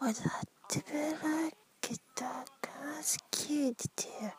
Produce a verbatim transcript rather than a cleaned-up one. Or that to be like it, I can't skid it here.